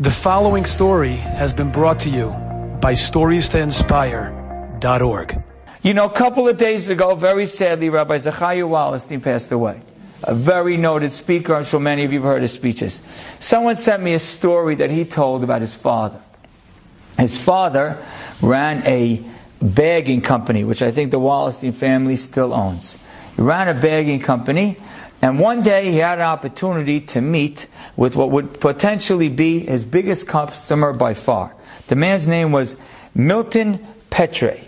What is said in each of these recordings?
The following story has been brought to you by StoriesToInspire.org. You know, a couple of days ago, very sadly, Rabbi Zachariah Wallerstein passed away. A very noted speaker. I'm sure many of you have heard his speeches. Someone sent me a story that he told about his father. His father ran a bagging company, which I think the Wallerstein family still owns. He ran a bagging company. And one day he had an opportunity to meet with what would potentially be his biggest customer by far. The man's name was Milton Petrie.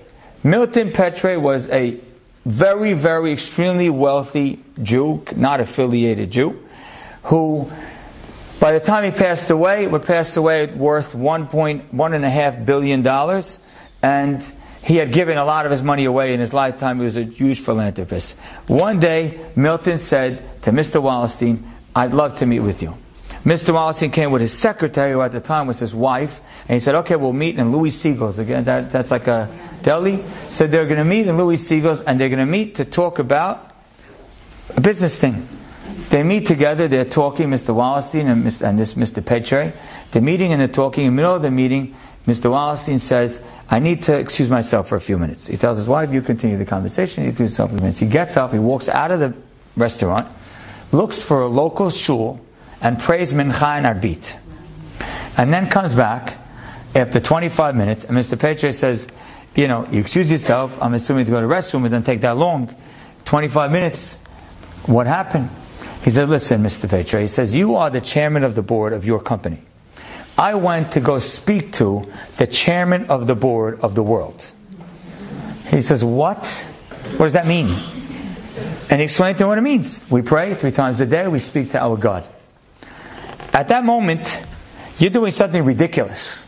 Milton Petrie was a very, very extremely wealthy Jew, not affiliated Jew, who by the time he passed away, would pass away worth $1.5 billion. And he had given a lot of his money away in his lifetime. He was a huge philanthropist. One day, Milton said to Mr. Wallerstein, "I'd love to meet with you." Mr. Wallerstein came with his secretary, who at the time was his wife, and he said, "Okay, we'll meet in Louis Siegel's." Again, that's like a deli. So they're going to meet in Louis Siegel's, and they're going to meet to talk about a business thing. They meet together, they're talking, Mr. Wallerstein and this Mr. Petrie. They're meeting and they're talking. In the middle of the meeting, Mr. Wallerstein says, "I need to excuse myself for a few minutes." He tells his wife, "You continue the conversation, you excuse yourself for a few minutes." He gets up, he walks out of the restaurant, looks for a local shul, and prays Mincha and Arbit. And then comes back after 25 minutes, and Mr. Petrie says, "You know, you excuse yourself, I'm assuming to go to the restroom, it doesn't take that long, 25 minutes, what happened?" He said, "Listen, Mr. Petrie," he says, "you are the chairman of the board of your company. I went to go speak to the chairman of the board of the world." He says, "What? What does that mean?" And he explained to him what it means. We pray 3 times a day, we speak to our God. At that moment, you're doing something ridiculous.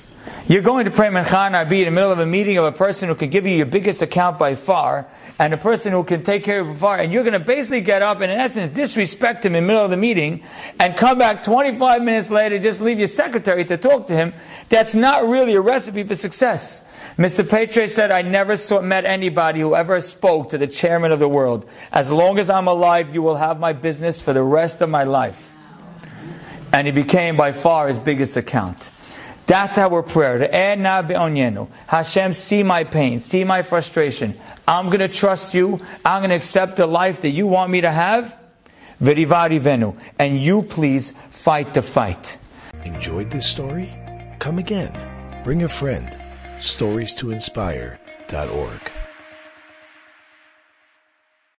You're going to pray Mincha and Arbit in the middle of a meeting of a person who can give you your biggest account by far, and a person who can take care of you by far, and you're going to basically get up and in essence disrespect him in the middle of the meeting, and come back 25 minutes later, just leave your secretary to talk to him. That's not really a recipe for success. Mr. Petrie said, "I never met anybody who ever spoke to the chairman of the world. As long as I'm alive, you will have my business for the rest of my life." And he became by far his biggest account. That's our prayer. Hashem, see my pain, see my frustration. I'm going to trust you. I'm going to accept the life that you want me to have. And you please fight the fight. Enjoyed this story? Come again. Bring a friend. StoriesToInspire.org